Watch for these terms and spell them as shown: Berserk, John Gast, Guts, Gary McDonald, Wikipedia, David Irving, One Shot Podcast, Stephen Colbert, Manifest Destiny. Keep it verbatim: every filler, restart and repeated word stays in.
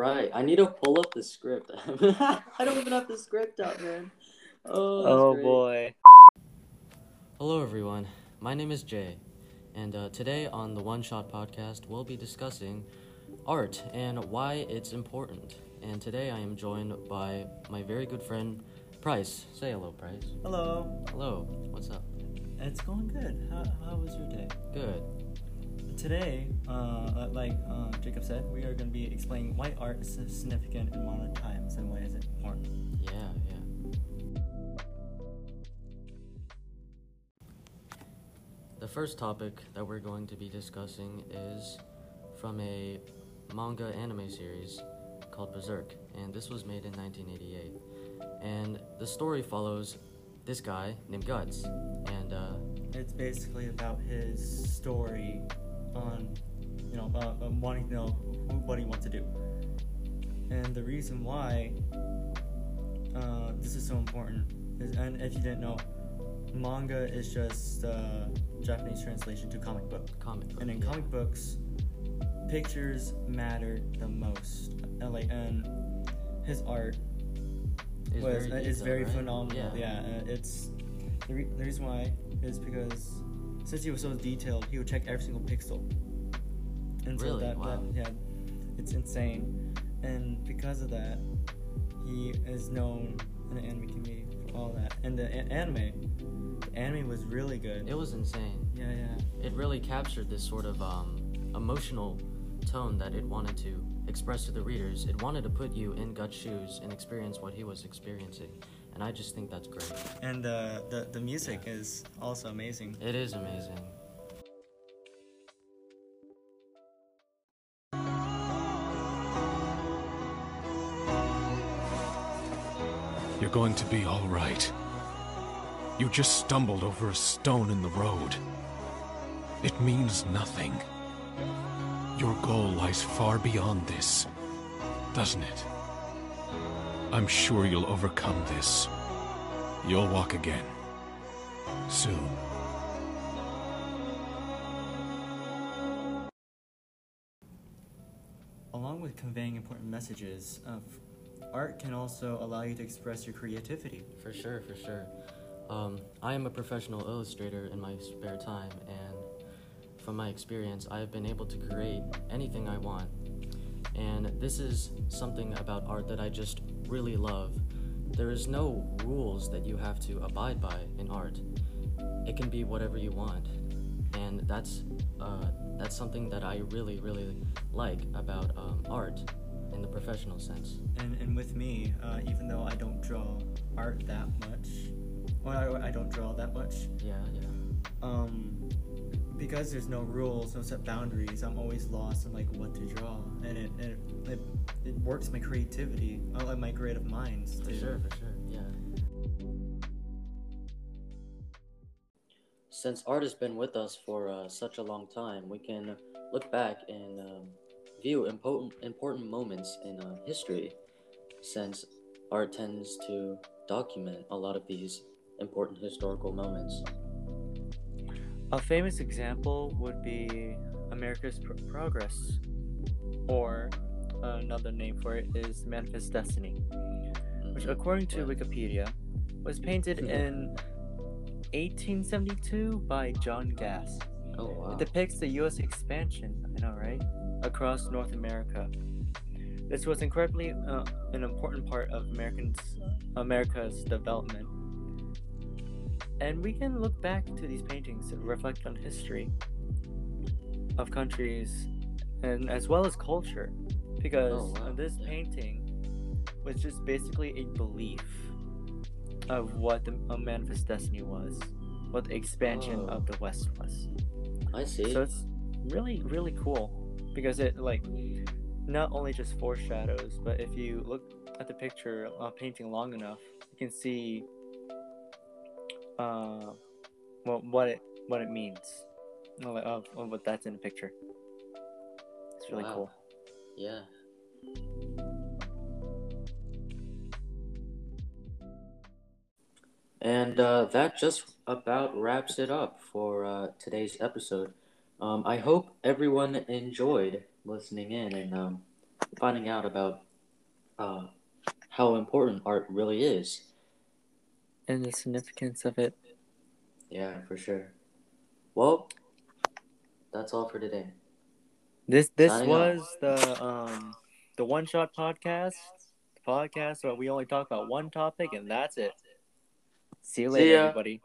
right. I need to pull up the script. I don't even have the script up, man. Oh, oh boy. Hello, everyone. My name is Jay, and uh, today on the One Shot Podcast, we'll be discussing art and why it's important. And today I am joined by my very good friend, Price. Say hello, Price. Hello. Hello. What's up? It's going good. How, how was your day? Good. Today, uh, like uh, Jacob said, we are going to be explaining why art is significant in modern times and why is it important. Yeah, yeah. The first topic that we're going to be discussing is from a manga anime series called Berserk, and this was made in nineteen eighty-eight. And the story follows this guy named Guts, and uh, it's basically about his story on, you know, uh, um, wanting to know who, what he wants to do. And the reason why uh, this is so important is, and if you didn't know, manga is just uh, Japanese translation to comic book. Comic book. And in yeah. comic books, pictures matter the most. And, like, and his art is was, very, is very right? phenomenal. Yeah, yeah uh, it's the, re- the reason why is because, since he was so detailed, he would check every single pixel. And really? So that, wow. That, yeah, it's insane. And because of that, he is known in the anime community for all that. And the a- anime, the anime was really good. It was insane. Yeah, yeah. It really captured this sort of um, emotional tone that it wanted to express to the readers. It wanted to put you in Guts' shoes and experience what he was experiencing. And I just think that's great. And uh, the the music yeah. is also amazing. It is amazing. You're going to be all right. You just stumbled over a stone in the road. It means nothing. Your goal lies far beyond this, doesn't it? I'm sure you'll overcome this. You'll walk again. Soon. Along with conveying important messages, uh, art can also allow you to express your creativity. For sure, for sure. Um, I am a professional illustrator in my spare time, and from my experience, I have been able to create anything I want. And this is something about art that I just really love. There is no rules that you have to abide by in art. It can be whatever you want. And that's uh, that's something that I really, really like about um, art in the professional sense. And and with me, uh, even though I don't draw art that much, well, I, I don't draw that much. Yeah, yeah. Um, because there's no rules, no set boundaries, I'm always lost in like what to draw, and it it it, it works my creativity, I like my creative minds too. For sure, for sure, yeah. Since art has been with us for uh, such a long time, we can look back and um, view important important moments in uh, history, since art tends to document a lot of these important historical moments. A famous example would be America's Pro- Progress, or uh, another name for it is Manifest Destiny, mm-hmm. which, according to Wikipedia, was painted mm-hmm. in eighteen seventy-two by John Gast. Oh, wow. It depicts the U S expansion, I know, right? Across North America. This was incredibly uh, an important part of Americans, America's development. And we can look back to these paintings and reflect on history of countries, and as well as culture, because oh, wow. this yeah. painting was just basically a belief of what the a Manifest Destiny was, what the expansion oh. of the West was. I see. So it's really, really cool, because it like not only just foreshadows, but if you look at the picture, uh, painting long enough, you can see Uh, well, what it what it means, of, of, of what that's in the picture. It's really wow. cool. Yeah. And uh, that just about wraps it up for uh, today's episode. Um, I hope everyone enjoyed listening in, and um, finding out about uh, how important art really is. And the significance of it. Yeah, for sure. Well, that's all for today. This this Signing was out. the um the One Shot Podcast, the podcast where we only talk about one topic, and that's it. See you later, See everybody.